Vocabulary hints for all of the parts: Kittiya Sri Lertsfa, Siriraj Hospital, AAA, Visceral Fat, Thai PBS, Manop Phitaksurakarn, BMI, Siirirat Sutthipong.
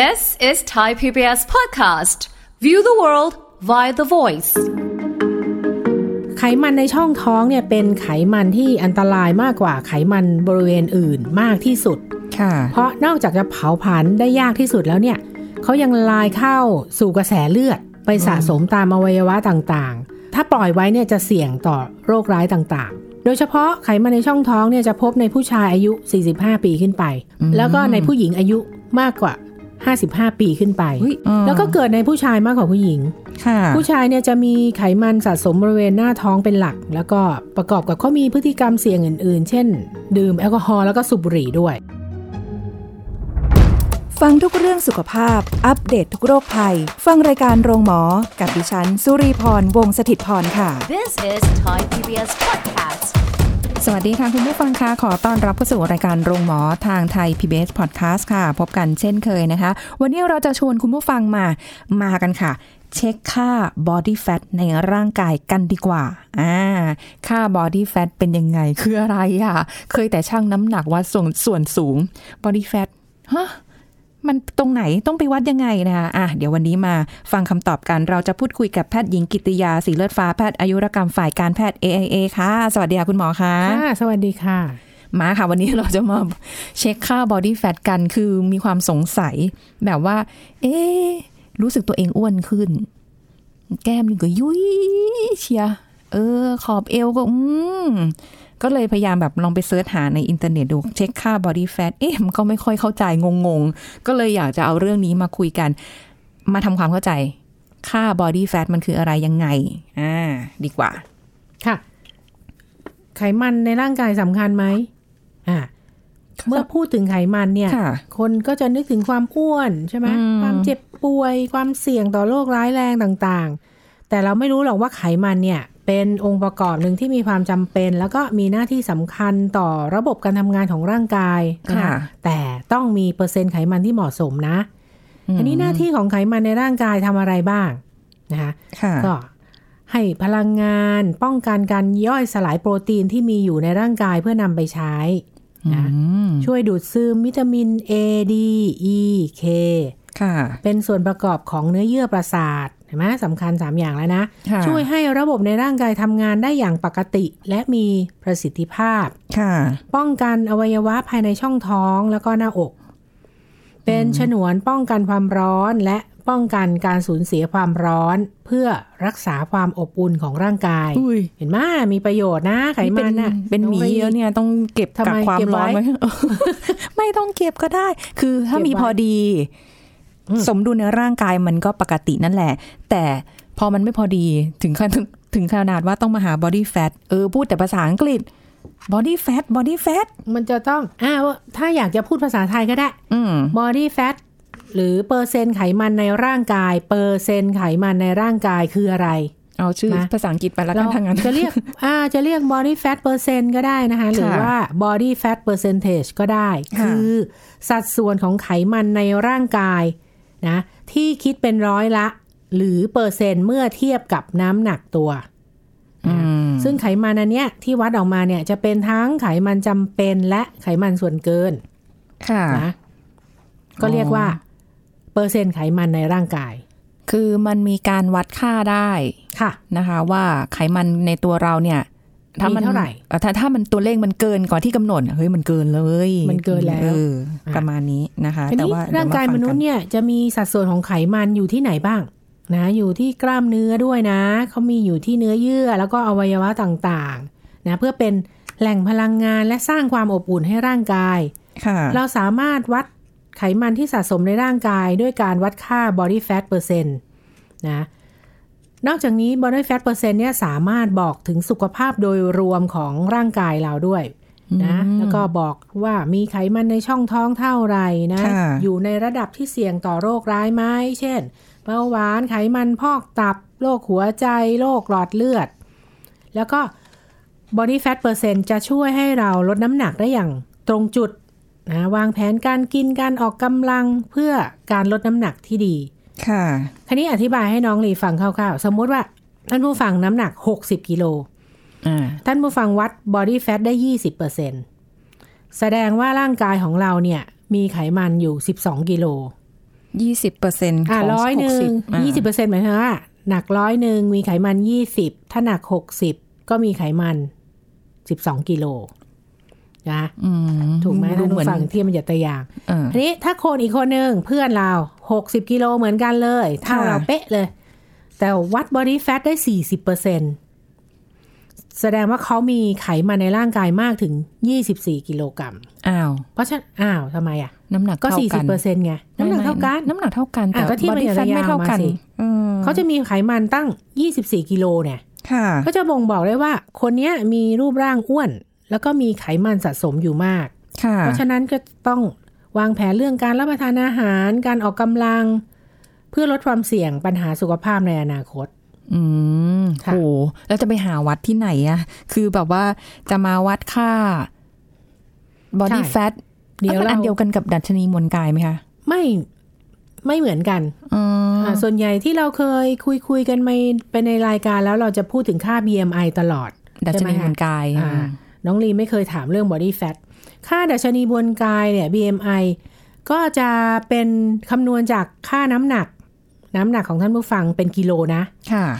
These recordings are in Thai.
This is Thai PBS podcast. View the world via the voice. ไขมันในช่องท้องเนี่ยเป็นไขมันที่อันตรายมากกว่าไขมันบริเวณอื่นมากที่สุดค่ะเพราะนอกจากจะเผาผลาญได้ยากที่สุดแล้วเนี่ยเขายังลายเข้าสู่กระแสเลือดไปสะสมตามอวัยวะต่างๆถ้าปล่อยไว้เนี่ยจะเสี่ยงต่อโรคร้ายต่างๆโดยเฉพาะไขมันในช่องท้องเนี่ยจะพบในผู้ชายอายุ45ปีขึ้นไปแล้วก็ในผู้หญิงอายุมากกว่า55ปีขึ้นไปแล้วก็เกิดในผู้ชายมากกว่าผู้หญิงผู้ชายเนี่ยจะมีไขมันสะสมบริเวณหน้าท้องเป็นหลักแล้วก็ประกอบกับเขามีพฤติกรรมเสี่ยงอื่นๆเช่นดื่มแอลกอฮอล์แล้วก็สูบบุหรี่ด้วยฟังทุกเรื่องสุขภาพอัปเดต ทุกโรคภัยฟังรายการโรงหมอกับดิฉันสุรีพรวงศ์สถิตพรค่ะ This is Thai PBS podcastสวัสดีค่ะคุณผู้ฟังค่ะขอต้อนรับเข้าสู่รายการโรงหมอทางไทย PBS Podcast ค่ะพบกันเช่นเคยนะคะวันนี้เราจะชวนคุณผู้ฟังมากันค่ะเช็คค่า body fat ในร่างกายกันดีกว่าค่า body fat เป็นยังไงคืออะไรอ่ะเคยแต่ชั่งน้ำหนักวัดส่วนสูง body fat ฮะมันตรงไหนต้องไปวัดยังไงนะคะเดี๋ยววันนี้มาฟังคำตอบกันเราจะพูดคุยกับแพทย์หญิงกิติยาศรีเลิศฟ้าแพทย์อายุรกรรมฝ่ายการแพทย์ AAA ค่ะสวัสดีค่ะคุณหมอค่ะสวัสดีค่ะมาค่ะวันนี้เราจะมาเช็คค่า body fat กันคือมีความสงสัยแบบว่ารู้สึกตัวเองอ้วนขึ้นแก้มนี่ก็ยุ้ยเชียขอบเอวก็ก็เลยพยายามแบบลองไปเสิร์ชหาในอินเทอร์เน็ตดูเช็คค่า body fat มันก็ไม่ค่อยเข้าใจงงๆก็เลยอยากจะเอาเรื่องนี้มาคุยกันมาทำความเข้าใจค่า body fat มันคืออะไรยังไงดีกว่าค่ะไขมันในร่างกายสำคัญไหมเมื่อพูดถึงไขมันเนี่ย คนก็จะนึกถึงความอ้วนใช่ไหมความเจ็บป่วยความเสี่ยงต่อโรคร้ายแรงต่างๆแต่เราไม่รู้หรอกว่าไขมันเนี่ยเป็นองค์ประกอบหนึ่งที่มีความจำเป็นแล้วก็มีหน้าที่สำคัญต่อระบบการทำงานของร่างกายค่ะแต่ต้องมีเปอร์เซ็นต์ไขมันที่เหมาะสมนะอันนี้หน้าที่ของไขมันในร่างกายทำอะไรบ้างนะคะก็ให้พลังงานป้องกันการย่อยสลายโปรตีนที่มีอยู่ในร่างกายเพื่อนำไปใช้นะช่วยดูดซึมวิตามิน A, D, E, K ค่ะเป็นส่วนประกอบของเนื้อเยื่อประสาทเห็นไหมสำคัญ3อย่างแล้วนะช่วยให้ระบบในร่างกายทำงานได้อย่างปกติและมีประสิทธิภาพป้องกันอวัยวะภายในช่องท้องแล้วก็หน้าอกเป็นฉนวนป้องกันความร้อนและป้องกันการสูญเสียความร้อนเพื่อรักษาความอบอุ่นของร่างกายเห็นไหมมีประโยชน์นะไขมันน่ะเป็นหมีแล้วเนี่ยต้องเก็บกักความร้อนไว้ ไม่ต้องเก็บก็ได้คือถ้ามีพอดีสมดุลในร่างกายมันก็ปกตินั่นแหละแต่พอมันไม่พอดีถึงขนาดว่าต้องมาหา body fat พูดแต่ภาษาอังกฤษ body fat มันจะต้องถ้าอยากจะพูดภาษาไทยก็ได้ body fat หรือเปอร์เซ็นต์ไขมันในร่างกายเปอร์เซ็นต์ไขมันในร่างกายคืออะไรเอาชื่อภาษาอังกฤษไปแล้วกันทางนั้นจะเรียกbody fat percent ก็ได้นะคะหรือว่า body fat percentage ก็ได้คือสัดส่วนของไขมันในร่างกายนะที่คิดเป็นร้อยละหรือเปอร์เซ็นต์เมื่อเทียบกับน้ำหนักตัวซึ่งไขมันอันเนี้ยที่วัดออกมาเนี่ยจะเป็นทั้งไขมันจำเป็นและไขมันส่วนเกินนะก็เรียกว่าเปอร์เซ็นต์ไขมันในร่างกายคือมันมีการวัดค่าได้ค่ะนะคะว่าไขมันในตัวเราเนี่ยถ้ามันเท่าไหร่ถ้ามันตัวเลขมันเกินกว่าที่กำหนดเฮ้ยมันเกินเลยมันเกินแล้วประมาณนี้นะคะแต่ว่าร่างกายมนุษย์เนี่ยจะมีสัดส่วนของไขมันอยู่ที่ไหนบ้างนะอยู่ที่กล้ามเนื้อด้วยนะเขามีอยู่ที่เนื้อเยื่อแล้วก็อวัยวะต่างๆนะเพื่อเป็นแหล่งพลังงานและสร้างความอบอุ่นให้ร่างกายเราสามารถวัดไขมันที่สะสมในร่างกายด้วยการวัดค่า body fat percent นะนอกจากนี้ body fat percent เนี่ยสามารถบอกถึงสุขภาพโดยรวมของร่างกายเราด้วยนะแล้วก็บอกว่ามีไขมันในช่องท้องเท่าไหร่นะอยู่ในระดับที่เสี่ยงต่อโรคร้ายไหมเช่นเบาหวานไขมันพอกตับโรคหัวใจโรคหลอดเลือดแล้วก็ body fat percent จะช่วยให้เราลดน้ำหนักได้อย่างตรงจุดนะวางแผนการกินการออกกำลังเพื่อการลดน้ำหนักที่ดีค่ะทีนี้อธิบายให้น้องลีฟังคร่าวๆสมมติว่าท่านผู้ฟังน้ำหนัก60กิโลท่านผู้ฟังวัด body fat ได้ 20% แสดงว่าร่างกายของเราเนี่ยมีไขมันอยู่12กิโล 20% ของ160 20% หมายถึงว่าหนัก100นึงมีไขมัน20ถ้าหนัก60ก็มีไขมัน12กิโลนะถูกไหมดูเหมือนฝั่งที่มันจะตัวอย่างอันนี้ถ้าคนอีกคนนึงเพื่อนเรา60กิโลเหมือนกันเลยเท่าเราเป๊ะเลยแต่วัด body fat ได้ 40% แสดงว่าเขามีไขมันในร่างกายมากถึง24กิโลกรัมอ้าวเพราะฉะนั้นอ้าวทำไมอ่ะน้ำหนักก็ 40% ไงน้ำหนักเท่ากันแต่ body fat ไม่เท่ากันเขาจะมีไขมันตั้ง24กิโลเนี่ยก็จะบ่งบอกได้ว่าคนนี้มีรูปร่างอ้วนแล้วก็มีไขมันสะสมอยู่มากเพราะฉะนั้นก็ต้องวางแผนเรื่องการรับประทานอาหารการออกกำลังเพื่อลดความเสี่ยงปัญหาสุขภาพในอนาคตโอ้แล้วจะไปหาวัดที่ไหนอะคือแบบว่าจะมาวัดค่า body fat เดี๋ยวอันเดียวกันกับดัชนีมวลกายไหมคะไม่เหมือนกันส่วนใหญ่ที่เราเคยคุยกันมาเป็นในรายการแล้วเราจะพูดถึงค่า BMI ตลอดดัชนีมวลกายน้องลีไม่เคยถามเรื่อง body fat ค่าดัชนีมวลกายเนี่ย BMI ก็จะเป็นคำนวณจากค่าน้ำหนักของท่านผู้ฟังเป็นกิโลนะ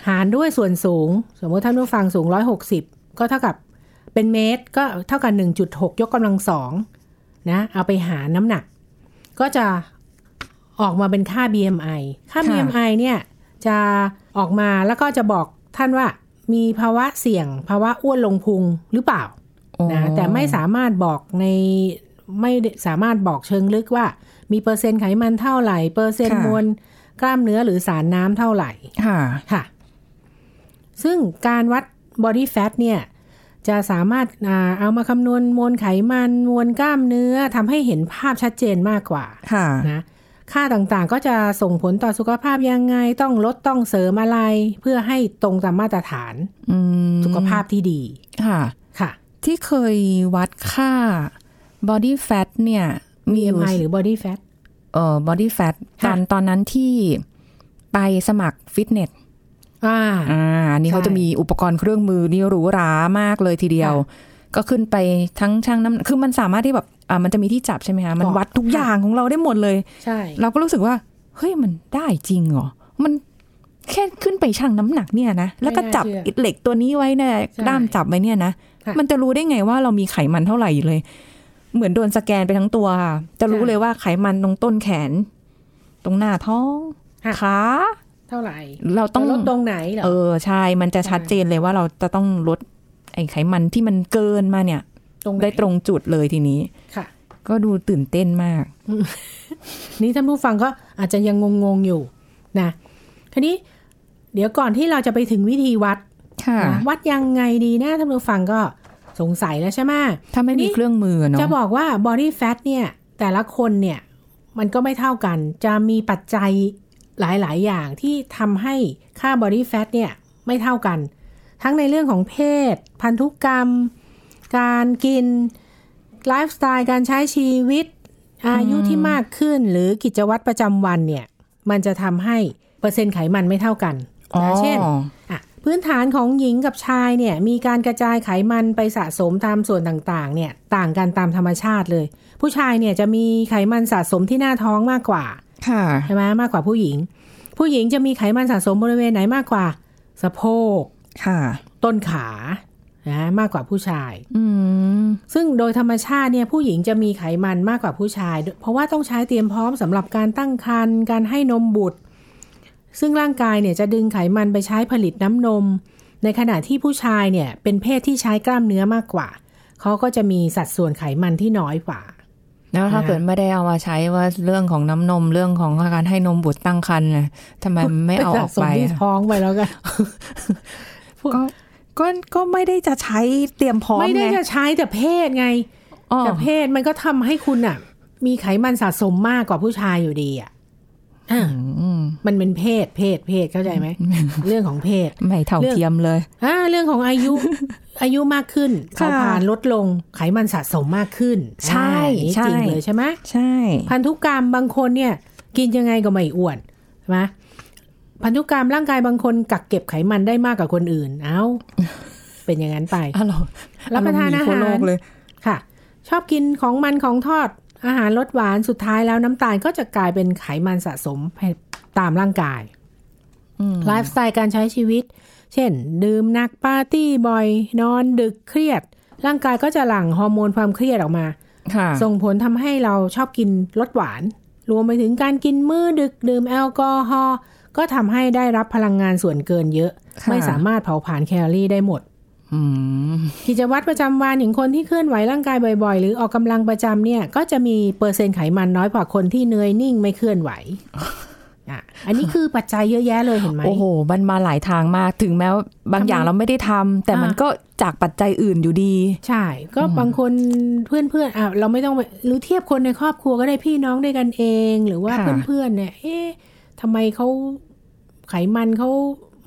หารด้วยส่วนสูงสมมติท่านผู้ฟังสูง160ก็เท่ากับเป็นเมตรก็เท่ากับ 1.6 ยกกำลัง2นะเอาไปหารน้ำหนักก็จะออกมาเป็นค่า BMI ค่า BMI เนี่ยจะออกมาแล้วก็จะบอกท่านว่ามีภาวะเสี่ยงภาวะอ้วนลงพุงหรือเปล่านะแต่ไม่สามารถบอกเชิงลึกว่ามีเปอร์เซ็นต์ไขมันเท่าไหร่เปอร์เซ็นต์มวลกล้ามเนื้อหรือสารน้ำเท่าไหร่ค่ะซึ่งการวัด body fat เนี่ยจะสามารถเอามาคำนวณมวลไขมันมวลกล้ามเนื้อทำให้เห็นภาพชัดเจนมากกว่านะค่าต่างๆก็จะส่งผลต่อสุขภาพยังไงต้องลดต้องเสริมอะไรเพื่อให้ตรงตามมาตรฐานสุขภาพที่ดีค่ะค่ะที่เคยวัดค่า body fat เนี่ยมี BMI หรือ body fat body fat ตอนนั้นที่ไปสมัครฟิตเนสนี่เขาจะมีอุปกรณ์เครื่องมือนี่หรูหรามากเลยทีเดียวก็ขึ้นไปทั้งชั่งน้ำคือมันสามารถที่แบบมันจะมีที่จับใช่ไหมคะมันวัดทุกอย่างของเราได้หมดเลยใช่เราก็รู้สึกว่าเฮ้ยมันได้จริงเหรอมันแค่ขึ้นไปชั่งน้ำหนักเนี่ยนะแล้วก็จับเหล็กตัวนี้ไว้เนี่ยด้ามจับไว้เนี่ยนะมันจะรู้ได้ไงว่าเรามีไขมันเท่าไหร่เลยเหมือนโดนสแกนไปทั้งตัวค่ะจะรู้เลยว่าไขมันตรงต้นแขนตรงหน้าท้องขาเท่าไหร่เราต้องลดตรงไหนเหรอใช่มันจะชัดเจนเลยว่าเราจะต้องลดไอ้ไขมันที่มันเกินมาเนี่ยได้ตรงจุดเลยทีนี้ค่ะก็ดูตื่นเต้นมาก นี่ท่านผู้ฟังก็อาจจะยังงงๆอยู่นะทีนี้เดี๋ยวก่อนที่เราจะไปถึงวิธีวัดค่ะวัดยังไงดีนะท่านผู้ฟังก็สงสัยแล้วใช่ไหมถ้าไม่มีเครื่องมือเนาะจะบอกว่า body fat เนี่ยแต่ละคนเนี่ยมันก็ไม่เท่ากันจะมีปัจจัยหลายๆอย่างที่ทำให้ค่า body fat เนี่ยไม่เท่ากันทั้งในเรื่องของเพศพันธุกรรมการกินไลฟ์สไตล์การใช้ชีวิตอายุที่มากขึ้นหรือกิจวัตรประจำวันเนี่ยมันจะทำให้เปอร์เซ็นต์ไขมันไม่เท่ากันนะเช่นพื้นฐานของหญิงกับชายเนี่ยมีการกระจายไขมันไปสะสมตามส่วนต่างๆเนี่ยต่างกันตามธรรมชาติเลยผู้ชายเนี่ยจะมีไขมันสะสมที่หน้าท้องมากกว่าใช่ไหมมากกว่าผู้หญิงผู้หญิงจะมีไขมันสะสมบริเวณไหนมากกว่าสะโพกต้นขานะมากกว่าผู้ชายซึ่งโดยธรรมชาติเนี่ยผู้หญิงจะมีไขมันมากกว่าผู้ชายเพราะว่าต้องใช้เตรียมพร้อมสำหรับการตั้งครรภ์การให้นมบุตรซึ่งร่างกายเนี่ยจะดึงไขมันไปใช้ผลิตน้ำนมในขณะที่ผู้ชายเนี่ยเป็นเพศที่ใช้กล้ามเนื้อมากกว่าเขาก็จะมีสัดส่วนไขมันที่น้อยกว่าแล้วถ้าเกิดไม่ได้เอามาใช้ว่าเรื่องของน้ำนมเรื่องของการให้นมบุตรตั้งครรภ์นะทำไมไม่เอาออกไปท้องไปแล้วกัน ก็ไม่ได้จะใช้เตรียมพร้อมไงไม่ได้จะใช้แต่เพศไงแต่เพศมันก็ทำให้คุณอ่ะมีไขมันสะสมมากกว่าผู้ชายอยู่ดีอ่ะมันเป็นเพศเข้าใจไหม เรื่องของเพศไม่เท่าเทียมเลยเรื่องของอายุ อายุมากขึ้นเผาผลาญลดลงไขมันสะสมมากขึ้นใช่จริงเลยใช่ไหมใช่พันธุกรรมบางคนเนี่ยกินยังไงก็ไม่อ้วนใช่ไหมพันธุกรรมร่างกายบางคนกักเก็บไขมันได้มากกว่าคนอื่นเอ้า เป็นอย่างนั้นไปรับประทานอาหารค่ะชอบกินของมันของทอด อาหารรสหวานสุดท้ายแล้วน้ำตาลก็จะกลายเป็นไขมันสะสมตามร่างกายไลฟ์สไตล์การใช้ชีวิตเช่นดื่มนักปาร์ตี้บ่อยนอนดึกเครียดร่างกายก็จะหลั่งฮอร์โมนความเครียดออกมาส่งผลทำให้เราชอบกินรสหวานรวมไปถึงการกินมื้อดึกดื่มแอลกอฮอล์ก็ทำให้ได้รับพลังงานส่วนเกินเยอะไม่สามารถเผาผลาญแคลอรี่ได้หมดกิจวัตรประจำวันอย่างคนที่เคลื่อนไหวร่างกายบ่อยๆหรือออกกำลังประจำเนี่ยก็จะมีเปอร์เซ็นต์ไขมันน้อยกว่าคนที่เนื่อยนิ่งไม่เคลื่อนไหวอันนี้คือปัจจัยเยอะแยะเลยเห็นไหมโอ้โหมันมาหลายทางมากถึงแม้บางอย่างเราไม่ได้ทำแต่มันก็จากปัจจัยอื่นอยู่ดีใช่ก็บางคนเพื่อนๆเราไม่ต้องหรือเทียบคนในครอบครัวก็ได้พี่น้องด้วยกันเองหรือว่าเพื่อนๆเนี่ยเอ๊ะทำไมเขาไขมันเขา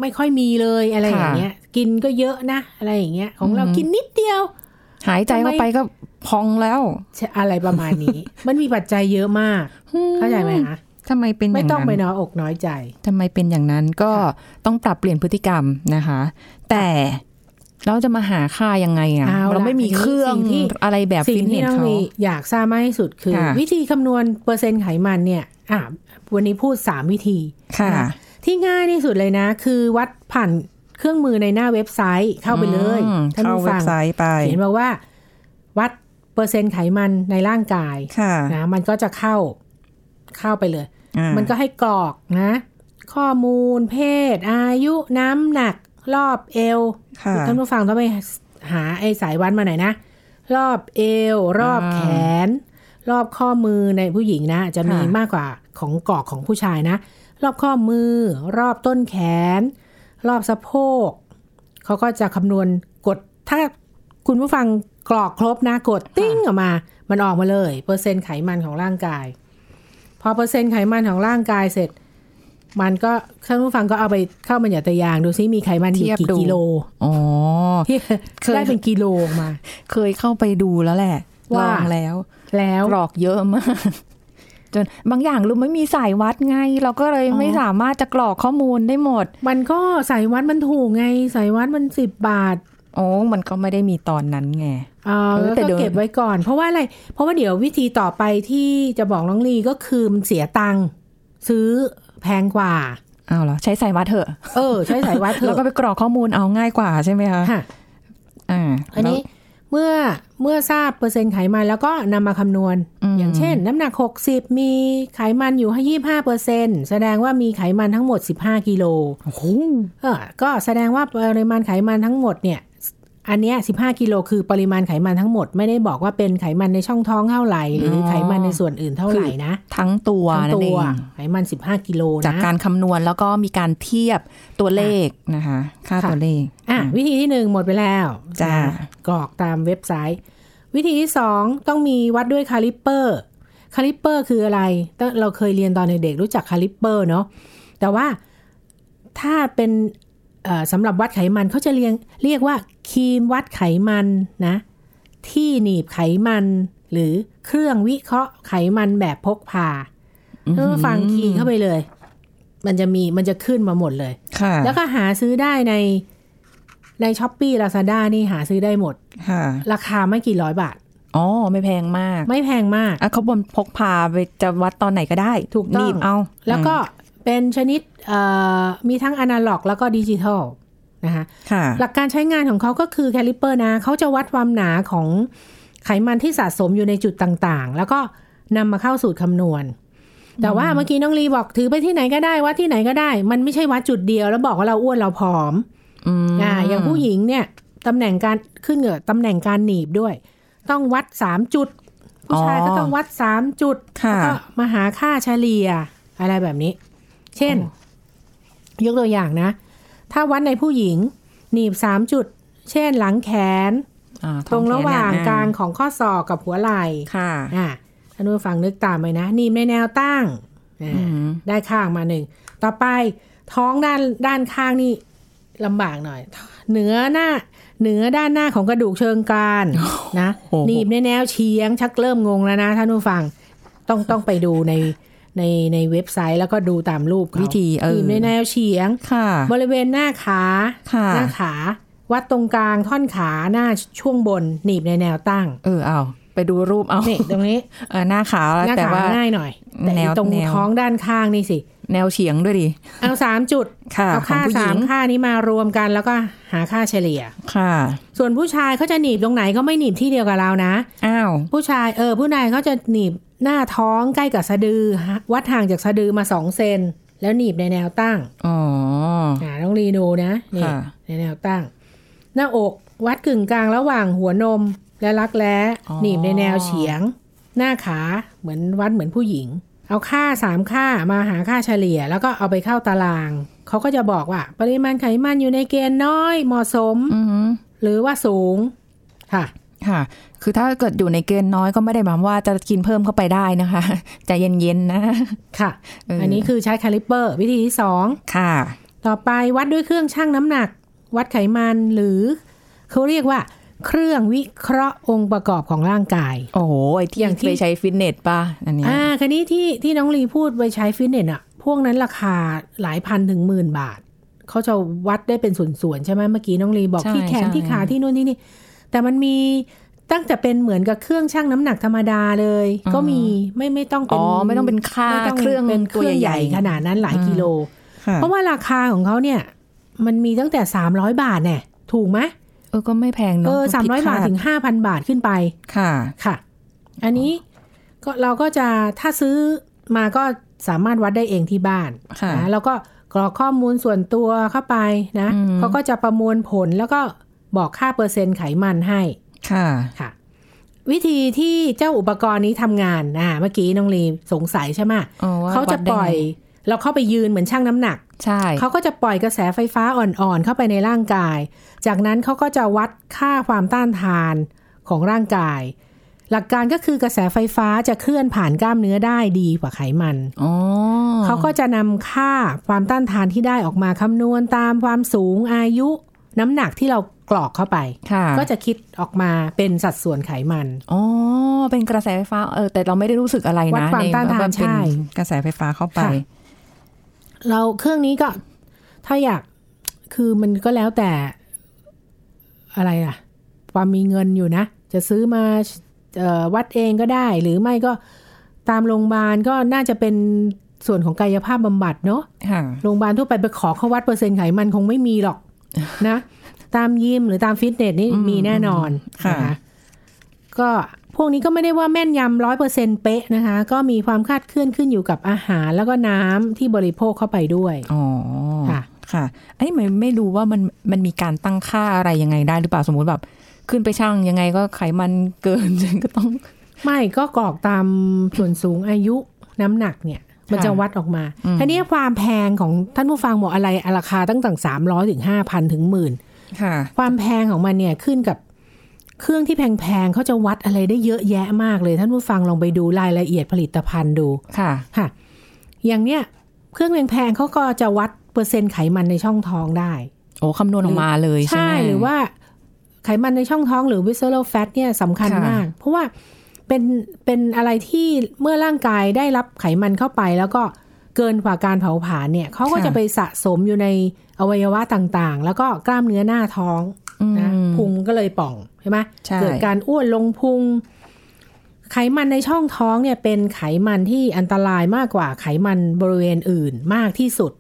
ไม่ค่อยมีเลยอะไรอย่างเงี้ยกินก็เยอะนะอะไรอย่างเงี้ยของเรากินนิดเดียวหายใจเข้าไปก็พองแล้วอะไรประมาณนี้ มันมีปัจจัยเยอะมากเข้าใจไหมคะทำไมเป็นไม่ต้องไปน้อยอกน้อยใจทำไมเป็นอย่างนั้นก็ต้องปรับเปลี่ยนพฤติกรรมนะคะแต่เราจะมาหาค่ายังไงอ่ะเราไม่มีเครื่องที่อะไรแบบฟิตเนสเขาอยากทราบมากที่สุดคือวิธีคำนวณเปอร์เซ็นต์ไขมันเนี่ยวันนี้พูด3วิธีค่ะที่ง่ายที่สุดเลยนะคือวัดผ่านเครื่องมือในหน้าเว็บไซต์เข้าไปเลยท่านผู้ฟังเห็นบอกว่าวัดเปอร์เซ็นต์ไขมันในร่างกายนะมันก็จะเข้าไปเลยมันก็ให้กรอกนะข้อมูลเพศอายุน้ำหนักรอบเอวท่านผู้ฟังต้องไปหาไอ้สายวัดมาหน่อยนะรอบเอวรอบแขนรอบข้อมือในผู้หญิงนะจะมีมากกว่าของกรอกของผู้ชายนะรอบข้อมือรอบต้นแขนรอบสะโพกเขาก็จะคำนวณกดถ้าคุณผู้ฟังกรอกครบนะกดติ้งออกมามันออกมาเลยเปอร์เซ็นต์ไขมันของร่างกายพอเปอร์เซ็นต์ไขมันของร่างกายเสร็จมันก็ท่านผู้ฟังก็เอาไปเข้าบรรยัติยางดูซิมีไขมันอยู่กี่กิโลอ๋อได้เป็นกิโลมาเคยเข้าไปดูแล้วแหละลองแล้วกรอกเยอะมากจนบางอย่างเราไม่มีสายวัดไงเราก็เลยไม่สามารถจะกรอกข้อมูลได้หมดมันก็สายวัดมันถูกไงสายวัดมัน10 บาทโอ้มันก็ไม่ได้มีตอนนั้นไงแต่เก็บไว้ก่อนเพราะว่าอะไรเพราะว่าเดี๋ยววิธีต่อไปที่จะบอกน้องลีก็คือมันเสียตังค์ซื้อแพงกว่าอ้าวเหรอใช้สายวัดเถอะใช้สายวัดเถอะแล้วก็ไปกรอกข้อมูลเอาง่ายกว่าใช่ไหมคะอันนี้เมื่อทราบเปอร์เซ็นต์ไขมันแล้วก็นำมาคำนวณ อย่างเช่นน้ำหนัก60มีไขมันอยู่ให้25%แสดงว่ามีไขมันทั้งหมด15 กิโลก็แสดงว่าปริมาณไขมันทั้งหมดเนี่ยอันเนี้ย15 กิโลคือปริมาณไขมันทั้งหมดไม่ได้บอกว่าเป็นไขมันในช่องท้องเท่าไหร่หรือไขมันในส่วนอื่นเท่าไหร่นะทั้งตัวไขมัน15 กิโลนะจากการคำนวณแล้วก็มีการเทียบตัวเลขนะคะค่าตัวเลขวิธีที่1หมดไปแล้วจ้ะกรอกตามเว็บไซต์วิธีที่2ต้องมีวัดด้วยคาลิปเปอร์คาลิปเปอร์คืออะไรเราเคยเรียนตอนเด็กๆรู้จักคาลิปเปอร์เนาะแต่ว่าถ้าเป็นสำหรับวัดไขมันเขาจะเรียกว่าครีมวัดไขมันนะที่หนีบไขมันหรือเครื่องวิเคราะห์ไขมันแบบพกพาถ้าฟังคีย์เข้าไปเลยมันจะขึ้นมาหมดเลยแล้วก็หาซื้อได้ใน Shopee Lazada นี่หาซื้อได้หมดราคาไม่กี่ร้อยบาทอ๋อไม่แพงมากไม่แพงมากเขาบนพกพาไปจะวัดตอนไหนก็ได้ถูกหนีบเอาแล้วก็เป็นชนิดมีทั้งอนาล็อกแล้วก็ดิจิทัลนะคะหลักการใช้งานของเขาก็คือแคลิปเปอร์นะเขาจะวัดความหนาของไขมันที่สะสมอยู่ในจุดต่างๆแล้วก็นำมาเข้าสูตรคำนวณแต่ว่าเมื่อกี้น้องลีบอกถือไปที่ไหนก็ได้วัดที่ไหนก็ได้มันไม่ใช่วัดจุดเดียวแล้วบอกว่าเราอ้วนเราผอมอย่างผู้หญิงเนี่ยตำแหน่งการขึ้นเหงื่อตำแหน่งการหนีบด้วยต้องวัด3 จุดผู้ชายก็ต้องวัด3 จุดแล้วก็มาหาค่าเฉลี่ยอะไรแบบนี้เช่นยกตัวอย่างนะถ้าวัดในผู้หญิงหนีบ3 จุดเช่นหลังแขนตรงระหว่างกลางของข้อศอกกับหัวไหล่ค่ะท่านผู้ฟังนึกตามไปนะหนีบในแนวตั้งได้ข้างมา1ต่อไปท้องด้านข้างนี่ลำบากหน่อยเหนือด้านหน้าของกระดูกเชิงกรานนะหนีบในแนวเฉียงชักเริ่มงงแล้วนะท่านผู้ฟังต้องไปดูในเว็บไซต์แล้วก็ดูตามรูปวิธีหนีบในแนวเฉียงบริเวณหน้าขาวัดตรงกลางท่อนขาหน้าช่วงบนหนีบในแนวตั้งเอาไป ไปดูรูปเอานี่ตรงนี้หน้าขาวแล้วแต่ว่าง่ายหน่อยแต่ตรงท้องด้านข้างนี่สิแนวเฉียงด้วยดิเอา3จุดเอาค่า3ค่านี้มารวมกันแล้วก็หาค่าเฉลี่ยค่ะส่วนผู้ชายเขาจะหนีบตรงไหนก็ไม่หนีบที่เดียวกับเรานะอ้าวผู้ชายผู้นายเขาจะหนีบหน้าท้องใกล้กับสะดือวัดห่างจากสะดือมา2เซนแล้วหนีบในแนวตั้งอ๋อต้องรีดูนะนี่ในแนวตั้งหน้าอกวัดกึ่งกลางระหว่างหัวนมและรักแร้หนีบในแนวเฉียงหน้าขาเหมือนวัดเหมือนผู้หญิงเอาค่า3ค่ามาหาค่าเฉลี่ยแล้วก็เอาไปเข้าตารางเขาก็จะบอกว่าปริมาณไขมันอยู่ในเกณฑ์น้อยเหมาะสมหรือว่าสูงค่ะค่ะคือถ้าเกิดอยู่ในเกณฑ์น้อยก็ไม่ได้หมายว่าจะกินเพิ่มเข้าไปได้นะคะใจเย็นๆนะค่ะ อันนี้คือใช้คาลิปเปอร์วิธีที่2ค่ะต่อไปวัดด้วยเครื่องชั่งน้ำหนักวัดไขมันหรือเขาเรียกว่าเครื่องวิเคราะห์องค์ประกอบของร่างกายโอ้โหที่อย่างที่ไปใช้ฟิตเนสป่ะอันนี้คันนี้ที่น้องลีพูดไปใช้ฟิตเนสอ่ะพวกนั้นราคาหลายพันถึงหมื่นบาทเขาจะวัดได้เป็นส่วนๆใช่ไหมเมื่อกี้น้องลีบอกที่แขนที่ขาที่นู่นที่นี่แต่มันมีตั้งแต่เป็นเหมือนกับเครื่องชั่งน้ำหนักธรรมดาเลยก็มีไม่ต้องเป็นไม่ต้องเป็นค่าเครื่องเป็นตัวใหญ่ขนาดนั้นหลายกิโลเพราะว่าราคาของเขาเนี่ยมันมีตั้งแต่300บาทเนี่ยถูกไหมก็ไม่แพงเนาะ300 บาทถึง 5,000 บาทขึ้นไปค่ะค่ะอันนี้ก็เราก็จะถ้าซื้อมาก็สามารถวัดได้เองที่บ้านนะแล้วก็กรอกข้อมูลส่วนตัวเข้าไปนะเขาก็จะประมวลผลแล้วก็บอกค่าเปอร์เซ็นต์ไขมันให้ค่ะค่ะวิธีที่เจ้าอุปกรณ์นี้ทำงานเมื่อกี้น้องลีสงสัยใช่ไหมเขาจะปล่อยเราเข้าไปยืนเหมือนชั่งน้ำหนักใช่เขาก็จะปล่อยกระแสไฟฟ้าอ่อนๆเข้าไปในร่างกายจากนั้นเขาก็จะวัดค่าความต้านทานของร่างกายหลักการก็คือกระแสไฟฟ้าจะเคลื่อนผ่านกล้ามเนื้อได้ดีกว่าไขมันเขาก็จะนำค่าความต้านทานที่ได้ออกมาคำนวณตามความสูงอายุน้ำหนักที่เรากรอกเข้าไปก็จะคิดออกมาเป็นสัดส่วนไขมันอ๋อเป็นกระแสไฟฟ้าแต่เราไม่ได้รู้สึกอะไรนะวัดความต้านทานใช่กระแสไฟฟ้าเข้าไปเราเครื่องนี้ก็ถ้าอยากคือมันก็แล้วแต่อะไรล่ะความมีเงินอยู่นะจะซื้อมาวัดเองก็ได้หรือไม่ก็ตามโรงพยาบาลก็น่าจะเป็นส่วนของกายภาพบำบัดเนาะโรงพยาบาลทั่วไปขอเขาวัดเปอร์เซ็นต์ไขมันคงไม่มีหรอกนะตามยิมหรือตามฟิตเนสนี่มีแน่นอนนะคะก็พวกนี้ก็ไม่ได้ว่าแม่นยำ 100% เป๊ะนะคะก็มีความคลาดเคลื่อนขึ้นอยู่กับอาหารแล้วก็น้ำที่บริโภคเข้าไปด้วยอ๋อค่ะค่ะอันนี้ไม่รู้ว่ามันมีการตั้งค่าอะไรยังไงได้หรือเปล่าสมมุติแบบขึ้นไปชั่งยังไงก็ไขมันเกินก็ต้องไม่ก็กรอกตามส่วนสูงอายุน้ำหนักเนี่ยมันจะวัดออกมาทีนี้ความแพงของท่านผู้ฟังบอกอะไรราคาตั้งแต่300ถึง 5,000 ถึง 10,000 ค่ะความแพงของมันเนี่ยขึ้นกับเครื่องที่แพงๆเขาจะวัดอะไรได้เยอะแยะมากเลยท่านผู้ฟังลองไปดูรายละเอียดผลิตภัณฑ์ดูค่ะค่ะอย่างเนี้ยเครื่องแพงๆเขาก็จะวัดเปอร์เซ็นต์ไขมันในช่องท้องได้โอ้คำนวณออกมาเลยใช่ไหมหรือว่าไขมันในช่องท้องหรือ Visceral Fat เนี่ยสำคัญมากเพราะว่าเป็นอะไรที่เมื่อร่างกายได้รับไขมันเข้าไปแล้วก็เกินกว่าการเผาผลาญเนี่ยเขาก็จะไปสะสมอยู่ในอวัยวะต่างๆแล้วก็กล้ามเนื้อหน้าท้องนะพุงก็เลยป่องใช่ไหมเกิดการอ้วนลงพุงไขมันในช่องท้องเนี่ยเป็นไขมันที่อันตรายมากกว่าไขมันบริเวณอื่นมากที่สุด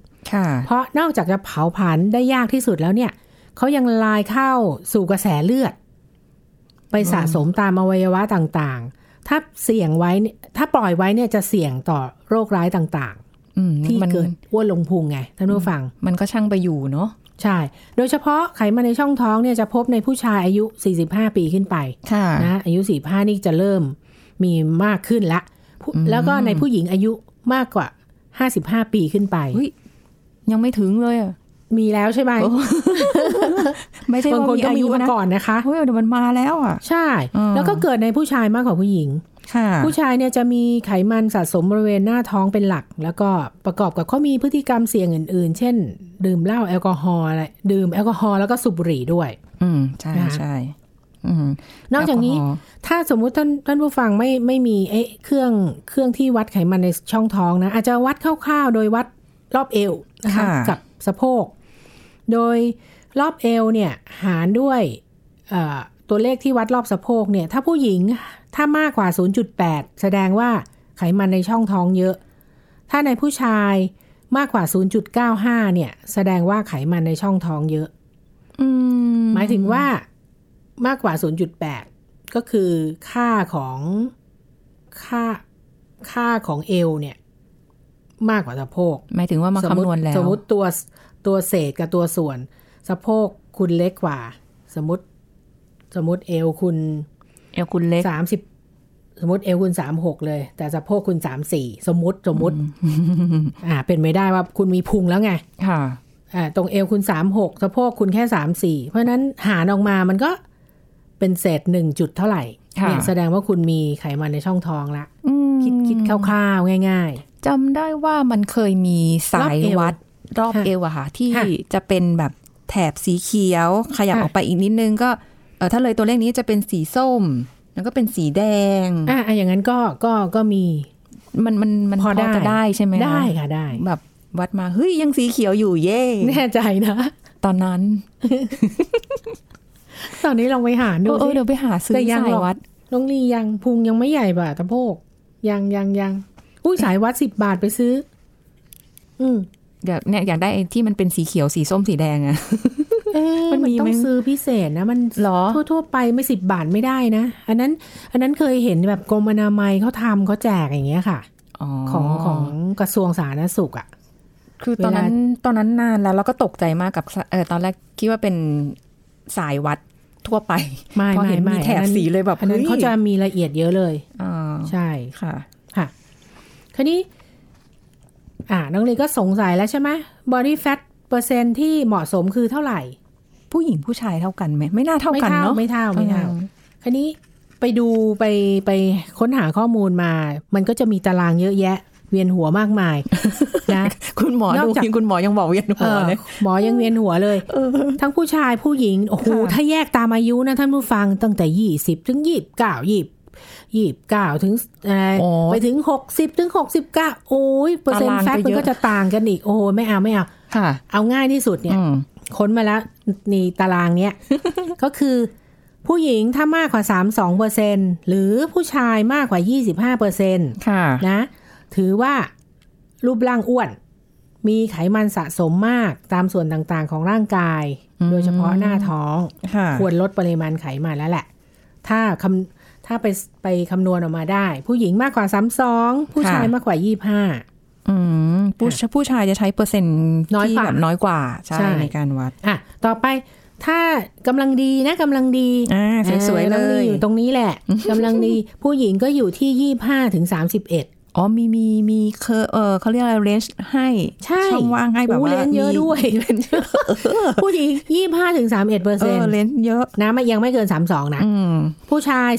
เพราะนอกจากจะเผาผลาญได้ยากที่สุดแล้วเนี่ยเขายังลายเข้าสู่กระแสเลือดไปสะสมตามอวัยวะต่างๆถ้าเสี่ยงไว้ถ้าปล่อยไว้เนี่ยจะเสี่ยงต่อโรคร้ายต่างๆที่เกิดอ้วนลงพุงไงท่านผู้ฟังมันก็ช่างไปอยู่เนาะใช่โดยเฉพาะไขมันในช่องท้องเนี่ยจะพบในผู้ชายอายุ45ปีขึ้นไปนะอายุ45นี่จะเริ่มมีมากขึ้นละแล้วก็ในผู้หญิงอายุมากกว่า55ปีขึ้นไปยังไม่ถึงเลยอ่ะมีแล้วใช่ไหม ไม่ใช่ว่ามีอายุมาก่อนนะคะเฮ้ยเดี๋ยวมันมาแล้วอ่ะใช่แล้วก็เกิดในผู้ชายมากกว่าผู้หญิงผู้ชายเนี่ยจะมีไขมันสะสมบริเวณหน้าท้องเป็นหลักแล้วก็ประกอบกับเขามีพฤติกรรมเสี่ยงอื่นๆเช่นดื่มเหล้าแอลกอฮอล์อะไรดื่มแอลกอฮอล์แล้วก็สูบบุหรี่ด้วยใช่ใช่นอกจากนี้ถ้าสมมุติท่านผู้ฟังไม่มีเครื่องที่วัดไขมันในช่องท้องนะอาจจะวัดคร่าวๆโดยวัดรอบเอวนะคะกับสะโพกโดยรอบเอวเนี่ยหารด้วยตัวเลขที่วัดรอบสะโพกเนี่ยถ้าผู้หญิง ถ้ามากกว่า 0.8 แสดงว่าไขมันในช่องท้องเยอะถ้าในผู้ชายมากกว่า 0.95 เนี่ยแสดงว่าไขมันในช่องท้องเยอะหมายถึงว่ามากกว่า 0.8 ก็คือค่าของเอวเนี่ยมากกว่าสะโพกหมายถึงว่ามาคำนวณแล้วสมมติตัวเศษกับตัวส่วนสะโพกคุณเล็กกว่าสมมติเอวคุณเล็ก30สมมติเอวคุณ36เลยแต่สะโพกคุณ34สมมติเป็นไม่ได้ว่าคุณมีพุงแล้วไงค่ะตรงเอวคุณ36สะโพกคุณแค่34เพราะนั้นหารออกมามันก็เป็นเศษ1จุดเท่าไหร่เนี่ยแสดงว่าคุณมีไขมันในช่องท้องละคิดคร่าวๆง่ายๆจำได้ว่ามันเคยมีสายวัดรอบเอวอะค่ะที่จะเป็นแบบแถบสีเขียวขยับออกไปอีกนิดนึงก็ถ้าเลยตัวเลขนี้จะเป็นสีส้มแล้วก็เป็นสีแดงอย่างนั้นก็มีมันพอจะได้ใช่ไหมได้ค่ะได้แบบวัดมาเฮ้ยยังสีเขียวอยู่เย่แน่ใจนะตอนนั้น ตอนนี้ลองไปหาดูเดี๋ยวไปหาซื้อสายวัดน้องลียังพุงยังไม่ใหญ่บ่าตะโพกยังอุ้ยสายวัด10 บาทไปซื้อเดี๋ยวเนี่ยอยากได้ที่มันเป็นสีเขียวสีส้มสีแดงอะมันมีต้องซื้อพิเศษนะมันทั่วไปไม่10 บาทไม่ได้นะอันนั้นเคยเห็นแบบกรมอนามัยเขาทำเขาแจกอย่างเงี้ยค่ะของกระทรวงสาธารณสุขอะคือตอนนั้นนานแล้วเราก็ตกใจมากกับตอนแรกคิดว่าเป็นสายวัดทั่วไปพอเห็นมีแถบสีเลยแบบอันนั้นเขาจะมีละเอียดเยอะเลยใช่ค่ะค่ะคราวนี้น้องลีก็สงสัยแล้วใช่ไหม body fat เปอร์เซ็นต์ที่เหมาะสมคือเท่าไหร่ผู้หญิงผู้ชายเท่ากันไหมไม่น่าเท่ากันเนาะไม่เท่าคราวนี้ไปค้นหาข้อมูลมามันก็จะมีตารางเยอะแยะเวียนหัวมากมายนะคุณหมอดูจริงคุณหมอยังบอกเวียนหัวเลยหมอยังเวียนหัวเลยทั้งผู้ชายผู้หญิงโอ้โหถ้าแยกตามอายุนะท่านผู้ฟังตั้งแต่20 ถึง 29ถึงไปถึง60 ถึง 69โอ้ยเปอร์เซ็นต์แฟตมันก็จะต่างกันอีกโอ้ไม่เอาเอาง่ายที่สุดเนี่ยค้นมาแล้วนี่ตารางเนี้ยก็คือผู้หญิงถ้ามากกว่า 32% หรือผู้ชายมากกว่า 25% นะถือว่ารูปร่างอ้วนมีไขมันสะสมมากตามส่วนต่างๆของร่างกายโดยเฉพาะหน้าท้องควรลดปริมาณไขมันแล้วแหละถ้าไปคำนวณออกมาได้ผู้หญิงมากกว่า32ผู้ชายมากกว่า25ผู้ชายจะใช้เปอร์เซ็นต์ที่แบบน้อยกว่าใช่ในการวัดต่อไปถ้ากำลังดีนะกำลังดีสวยๆเลยอยู่ตรงนี้แหละกำลังดีผู้หญิงก็อยู่ที่25 ถึง 31อ๋อมีเขาเรียกอะไรเลนจ์ให้ช่องว่างให้แบบว่าเลนจ์เยอะด้วยผู้หญิง 25-31% เลนจ์เยอะนะไม่ยังไม่เกิน32นะผู้ชาย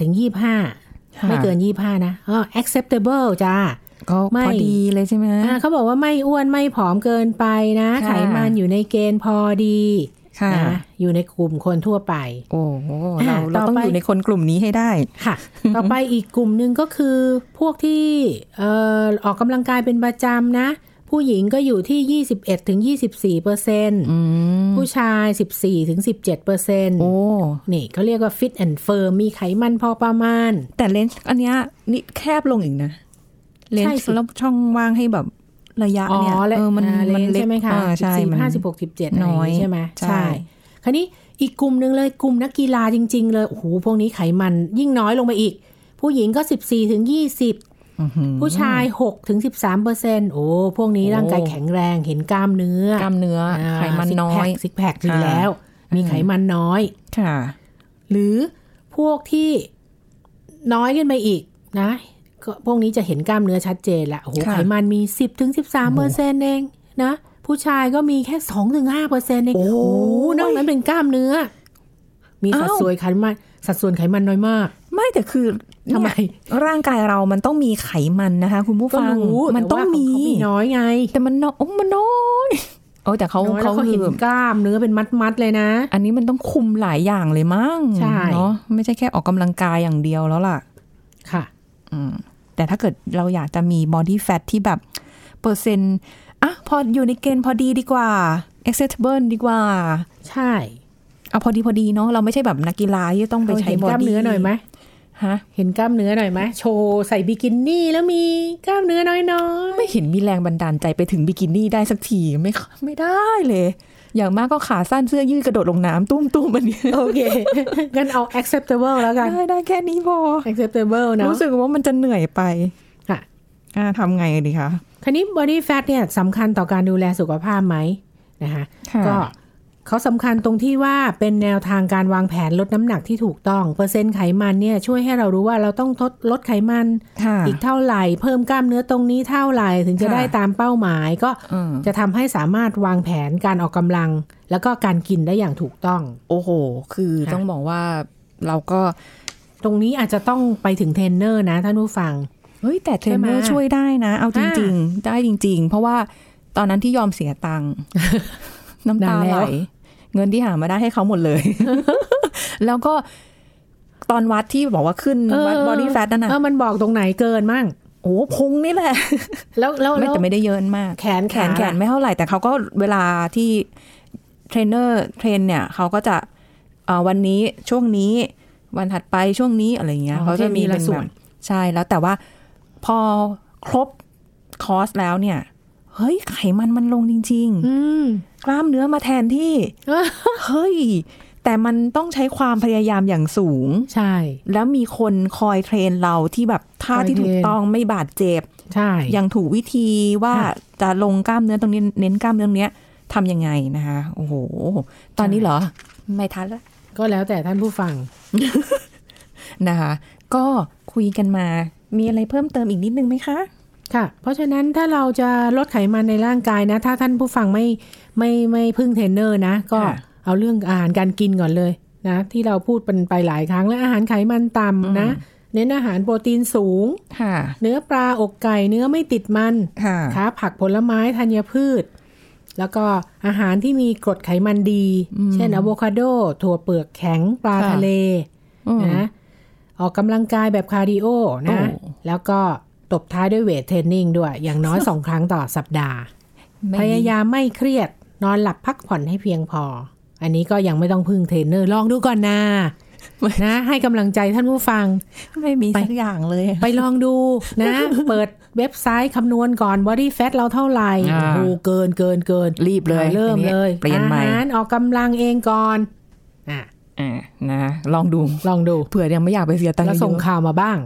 18-25 ไม่เกิน25นะacceptable จ้าก็พอดีเลยใช่ไหมเขาบอกว่าไม่อ้วนไม่ผอมเกินไปนะไขมันอยู่ในเกณฑ์พอดีนะอยู่ในกลุ่มคนทั่วไปโอ้โหเราต้องอยู่ในคนกลุ่มนี้ให้ได้ค่ะ ต่อไปอีกกลุ่มนึงก็คือพวกที่ออกกำลังกายเป็นประจำนะผู้หญิงก็อยู่ที่ 21-24% ผู้ชาย 14-17% โอ้นี่เขาเรียกว่า fit and firm มีไขมันพอประมาณแต่เลนส์อันเนี้ยนี่แคบลงอีกนะเลนส์แล้วช่องว่างให้แบบระยะเนี่ยมันเล็กใช่ไหมคะ14-16-17น้อยใช่ไหมใช่คราวนี้อีกกลุ่มนึงเลยกลุ่มนักกีฬาจริงๆเลยโอ้โหพวกนี้ไขมันยิ่งน้อยลงไปอีกผู้หญิงก็14-20ผู้ชาย6-13%โอ้พวกนี้ร่างกายแข็งแรงเห็นกล้ามเนื้อไขมันน้อยซิกแพคดีแล้วมีไขมันน้อยค่ะหรือพวกที่น้อยขึ้นไปอีกนะพวกนี้จะเห็นกล้ามเนื้อชัดเจนละโอ้โหไขมันมี 10-13% เองนะผู้ชายก็มีแค่ 2-5% เองโอ้โหนอกนั้นเป็นกล้ามเนื้อมีสัดส่วนไขมันน้อยมากไม่แต่คือทำไมร่างกายเรามันต้องมีไขมันนะคะคุณผู้ฟังมันต้องมีน้อยไงแต่มันน้อยโอ้แต่เขาเห็นกล้ามเนื้อเป็นมัดๆเลยนะอันนี้มันต้องคุมหลายอย่างเลยมั้งเนาะไม่ใช่แค่ออกกำลังกายอย่างเดียวแล้วล่ะค่ะแต่ถ้าเกิดเราอยากจะมี body fat ที่แบบเปอร์เซ็นต์พออยู่ในเกณฑ์พอดีดีกว่า acceptable ดีกว่าใช่เอาพอดีเนาะเราไม่ใช่แบบนักกีฬาที่ต้องไปใช้ body กล้ามเนื้อหน่อยไหม ฮะเห็นกล้ามเนื้อหน่อยไหมโชว์ใส่บิกินี่แล้วมีกล้ามเนื้อน้อยๆไม่เห็นมีแรงบันดาลใจไปถึงบิกินี่ได้สักทีไม่ได้เลยอย่างมากก็ขาสั้นเสื้อยืดกระโดดลงน้ำตุ้มๆมันนี้โอเคงั้นเอา acceptable แล้วกันได้แค่นี้พอ acceptable นะรู้สึกว่ามันจะเหนื่อยไปค่ะทำไงดีคะคราวนี้ body fat เนี่ยสำคัญต่อการดูแลสุขภาพไหมนะคะก็เขาสำคัญตรงที่ว่าเป็นแนวทางการวางแผนลดน้ำหนักที่ถูกต้องเปอร์เซ็นต์ไขมันเนี่ยช่วยให้เรารู้ว่าเราต้องลดไขมันอีกเท่าไหร่เพิ่มกล้ามเนื้อตรงนี้เท่าไหร่ถึงจะได้ตามเป้าหมายก็จะทำให้สามารถวางแผนการออกกำลังแล้วก็การกินได้อย่างถูกต้องโอ้โหคือต้องบอกว่าเราก็ตรงนี้อาจจะต้องไปถึงเทรนเนอร์นะท่านผู้ฟังเฮ้ยแต่เทรนเนอร์ช่วยได้นะเอาจริงๆได้จริงๆเพราะว่าตอนนั้นที่ยอมเสียตังค์ น้ำตาไหลเงินที่หามาได้ให้เขาหมดเลย แล้วก็ตอนวัดที่บอกว่าขึ้นวัดบอดี้แฟทนั่นน่ะมันบอกตรงไหนเกินมั่งโอ้พุงนี่แหละ แล้วแต่ไม่ได้เยินมากแขนไม่เท่าไหร่แต่เขาก็เวลาที่เทรนเนอร์เทรนเนี่ยเขาก็จะวันนี้ช่วงนี้วันถัดไปช่วงนี้อะไรเงี้ยเขาจะมีเป็นแบบใช่แล้วแต่ว่าพอครบคอร์สแล้วเนี่ยเฮ้ยไขมันลงจริงๆกล้ามเนื้อมาแทนที่เฮ้ยแต่มันต้องใช้ความพยายามอย่างสูงใช่แล้วมีคนคอยเทรนเราที่แบบท่าที่ถูกต้องไม่บาดเจ็บใช่ยังถูกวิธีว่าจะลงกล้ามเนื้อตรงนี้เน้นกล้ามเนื้อตรงเนี้ยทำยังไงนะคะโอ้โหตอนนี้เหรอไม่ทันแล้วก็แล้วแต่ท่านผู้ฟัง นะคะก็คุยกันมามีอะไรเพิ่มเติมอีกนิดนึงไหมคะค่ะเพราะฉะนั้นถ้าเราจะลดไขมันในร่างกายนะถ้าท่านผู้ฟังไม่พึ่งเทรนเนอร์นะก็เอาเรื่องอาหารการกินก่อนเลยนะที่เราพูดไปหลายครั้งแล้วอาหารไขมันต่ำนะเน้นอาหารโปรตีนสูงเนื้อปลาอกไก่เนื้อไม่ติดมันค่ะผักผลไม้ธัญพืชแล้วก็อาหารที่มีกรดไขมันดีเช่นอะโวคาโดถั่วเปลือกแข็งปลาทะเลนะออกกำลังกายแบบคาร์ดิโอนะแล้วก็ตบท้ายด้วยเวทเทรนนิ่งด้วยอย่างน้อย2 ครั้งต่อสัปดาห์พยายามไม่เครียดนอนหลับพักผ่อนให้เพียงพออันนี้ก็ยังไม่ต้องพึ่งเทรนเนอร์ลองดูก่อนนะ นะให้กำลังใจท่านผู้ฟังไม่มีสักอย่างเลยไปลองดูนะ เปิดเว็บไซต์คำนวณก่อน body fat เราเท่าไหร่ดูเกินรีบเลยเริ่มเลยอาหารออกกำลังเองก่อนนะลองดูเผื่อยังไม่อยากไปเสียตังค์แล้วส่งข่าวมาบ้าง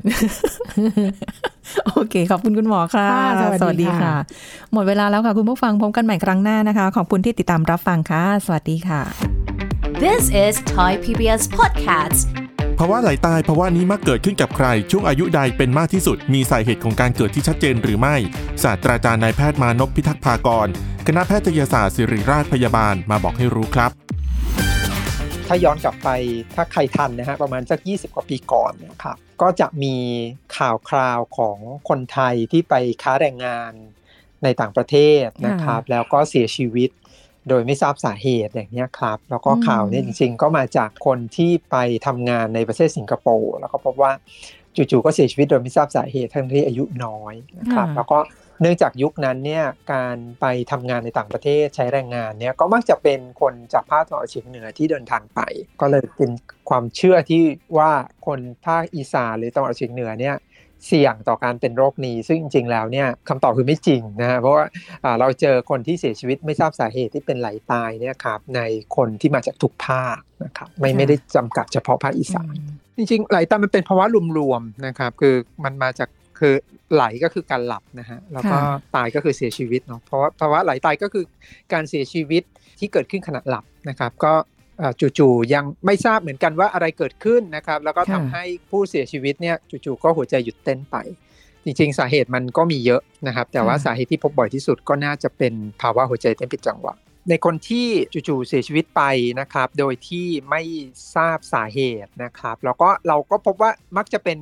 โอเคขอบคุณคุณหมอค่ะสวัสดีค่ะหมดเวลาแล้วค่ะคุณผู้ฟังพบกันใหม่ครั้งหน้านะคะขอบคุณที่ติดตามรับฟังค่ะสวัสดีค่ะ This is Thai PBS Podcast ภาวะไหลตายภาวะนี้มักเกิดขึ้นกับใครช่วงอายุใดเป็นมากที่สุดมีสาเหตุของการเกิดที่ชัดเจนหรือไม่ศาสตราจารย์นายแพทย์มานพพิทักษ์ภากรคณะแพทยศาสตร์ศิริราชพยาบาลมาบอกให้รู้ครับถ้าย้อนกลับไปถ้าใครทันนะฮะประมาณสัก20กว่าปีก่อนนะครับก็จะมีข่าวคราวของคนไทยที่ไปค้าแรงงานในต่างประเทศนะครับแล้วก็เสียชีวิตโดยไม่ทราบสาเหตุอย่างนี้ครับแล้วก็ข่าวนี้จริงๆก็มาจากคนที่ไปทำงานในประเทศสิงคโปร์แล้วก็พบว่าจู่ๆก็เสียชีวิตโดยไม่ทราบสาเหตุทั้งที่อายุน้อยนะครับแล้วก็เนื่องจากยุคนั้นเนี่ยการไปทำงานในต่างประเทศใช้แรงงานเนี่ยก็มักจะเป็นคนจากภาคตะวันออกเฉียงเหนือที่เดินทางไปก็เลยเป็นความเชื่อที่ว่าคนภาคอีสานหรือตะวันออกเฉียงเหนือเนี่ยเสี่ยงต่อการเป็นโรคนี้ซึ่งจริงๆแล้วเนี่ยคำตอบคือไม่จริงนะฮะเพราะว่าเราเจอคนที่เสียชีวิตไม่ทราบสาเหตุที่เป็นไหลตายเนี่ยครับในคนที่มาจากทุกภาคนะครับไม่ได้จำกัดเฉพาะภาคอีสานจริงๆไหลตายมันเป็นภาวะรวมๆนะครับคือมันมาจากคือไหลก็คือการหลับนะฮะแล้วก็ตายก็คือเสียชีวิตเนาะเพราะว่าภาวะไหลตายก็คือการเสียชีวิตที่เกิดขึ้นขณะหลับนะครับก็จู่ๆยังไม่ทราบเหมือนกันว่าอะไรเกิดขึ้นนะครับแล้วก็ทำให้ผู้เสียชีวิตเนี่ยจู่ๆก็หัวใจหยุดเต้นไปจริงๆสาเหตุมันก็มีเยอะนะครับแต่ว่าสาเหตุที่พบบ่อยที่สุดก็น่าจะเป็นภาวะหัวใจเต้นผิดจังหวะในคนที่จู่ๆเสียชีวิตไปนะครับโดยที่ไม่ทราบสาเหตุนะครับแล้วก็เราก็พบว่ามักจะเป็น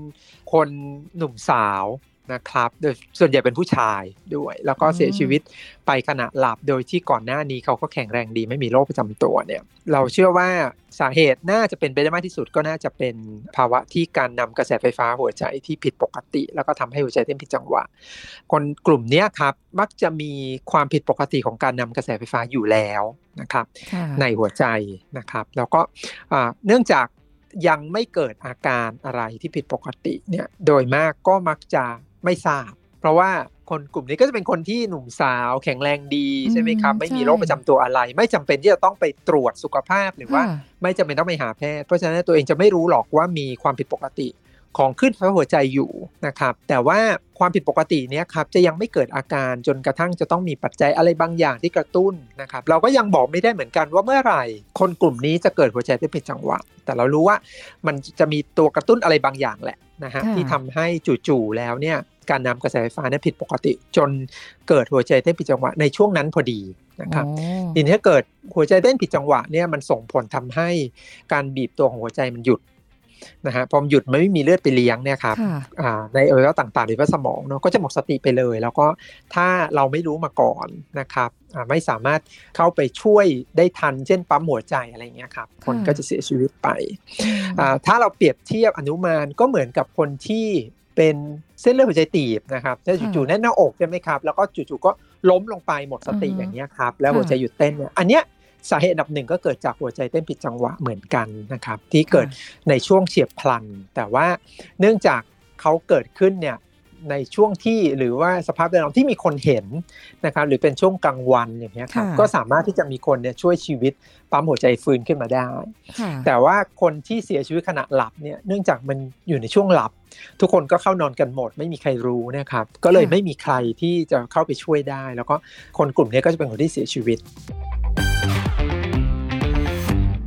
คนหนุ่มสาวนะครับโดยส่วนใหญ่เป็นผู้ชายด้วยแล้วก็เสียชีวิตไปขณะหลับโดยที่ก่อนหน้านี้เขาก็แข็งแรงดีไม่มีโรคประจำตัวเนี่ยเราเชื่อว่าสาเหตุน่าจะเป็นไปได้มากที่สุดก็น่าจะเป็นภาวะที่การนำกระแสไฟฟ้าหัวใจที่ผิดปกติแล้วก็ทำให้หัวใจเต้นผิดจังหวะคนกลุ่มนี้ครับมักจะมีความผิดปกติของการนำกระแสไฟฟ้าอยู่แล้วนะครับในหัวใจนะครับแล้วก็เนื่องจาก ยังไม่เกิดอาการอะไรที่ผิดปกติเนี่ยโดยมากก็มักจะไม่ทราบเพราะว่าคนกลุ่มนี้ก็จะเป็นคนที่หนุ่มสาวแข็งแรงดีใช่ไหมครับไม่มีโรคประจำตัวอะไรไม่จำเป็นที่จะต้องไปตรวจสุขภาพหรือว่าไม่จำเป็นต้องไปหาแพทย์เพราะฉะนั้นตัวเองจะไม่รู้หรอกว่ามีความผิดปกติของขึ้นหัวใจอยู่นะครับแต่ว่าความผิดปกติเนี้ยครับจะยังไม่เกิดอาการจนกระทั่งจะต้องมีปัจจัยอะไรบางอย่างที่กระตุ้นนะครับเราก็ยังบอกไม่ได้เหมือนกันว่าเมื่อไหร่คนกลุ่มนี้จะเกิดหัวใจเต้นผิดจังหวะแต่เรารู้ว่ามันจะมีตัวกระตุ้นอะไรบางอย่างแหละนะฮะที่ทำให้จู่ๆแล้วเนี่ยการนำกระแสไฟฟ้านั้นผิดปกติจนเกิดหัวใจเต้นผิดจังหวะในช่วงนั้นพอดีนะครับทีนี้ถ้าเกิดหัวใจเต้นผิดจังหวะเนี่ยมันส่งผลทำให้การบีบตัวของหัวใจมันหยุดนะฮะพอหยุดไม่มีเลือดไปเลี้ยงเนี่ยครับในอวัยวะต่างๆหรือว่าสมองเนาะก็จะหมดสติไปเลยแล้วก็ถ้าเราไม่รู้มาก่อนนะครับไม่สามารถเข้าไปช่วยได้ทันเช่นปั๊มหัวใจอะไรเงี้ยครับคนก็จะเสียชีวิตไปถ้าเราเปรียบเทียบอนุมานก็เหมือนกับคนที่เป็นเส้นเลือดหัวใจตีบนะครับถ้าจู่ๆแน่นหน้าอกใช่ไหมครับแล้วก็จู่ๆก็ล้มลงไปหมดสติอย่างเงี้ยครับแล้วหัวใจหยุดเต้นเนี่ยอันเนี้ยสาเหตุอันดับหนึ่งก็เกิดจากหัวใจเต้นผิดจังหวะเหมือนกันนะครับที่เกิดในช่วงเฉียบพลันแต่ว่าเนื่องจากเขาเกิดขึ้นเนี่ยในช่วงที่หรือว่าสภาพแวดล้อมที่มีคนเห็นนะครับหรือเป็นช่วงกลางวันอย่างเงี้ยครับก็สามารถที่จะมีคนเนี่ยช่วยชีวิตปั๊มหัวใจฟื้นขึ้นมาได้แต่ว่าคนที่เสียชีวิตขณะหลับเนี่ยเนื่องจากมันอยู่ในช่วงหลับทุกคนก็เข้านอนกันหมดไม่มีใครรู้นะครับก็เลยไม่มีใครที่จะเข้าไปช่วยได้แล้วก็คนกลุ่มนี้ก็จะเป็นคนที่เสียชีวิต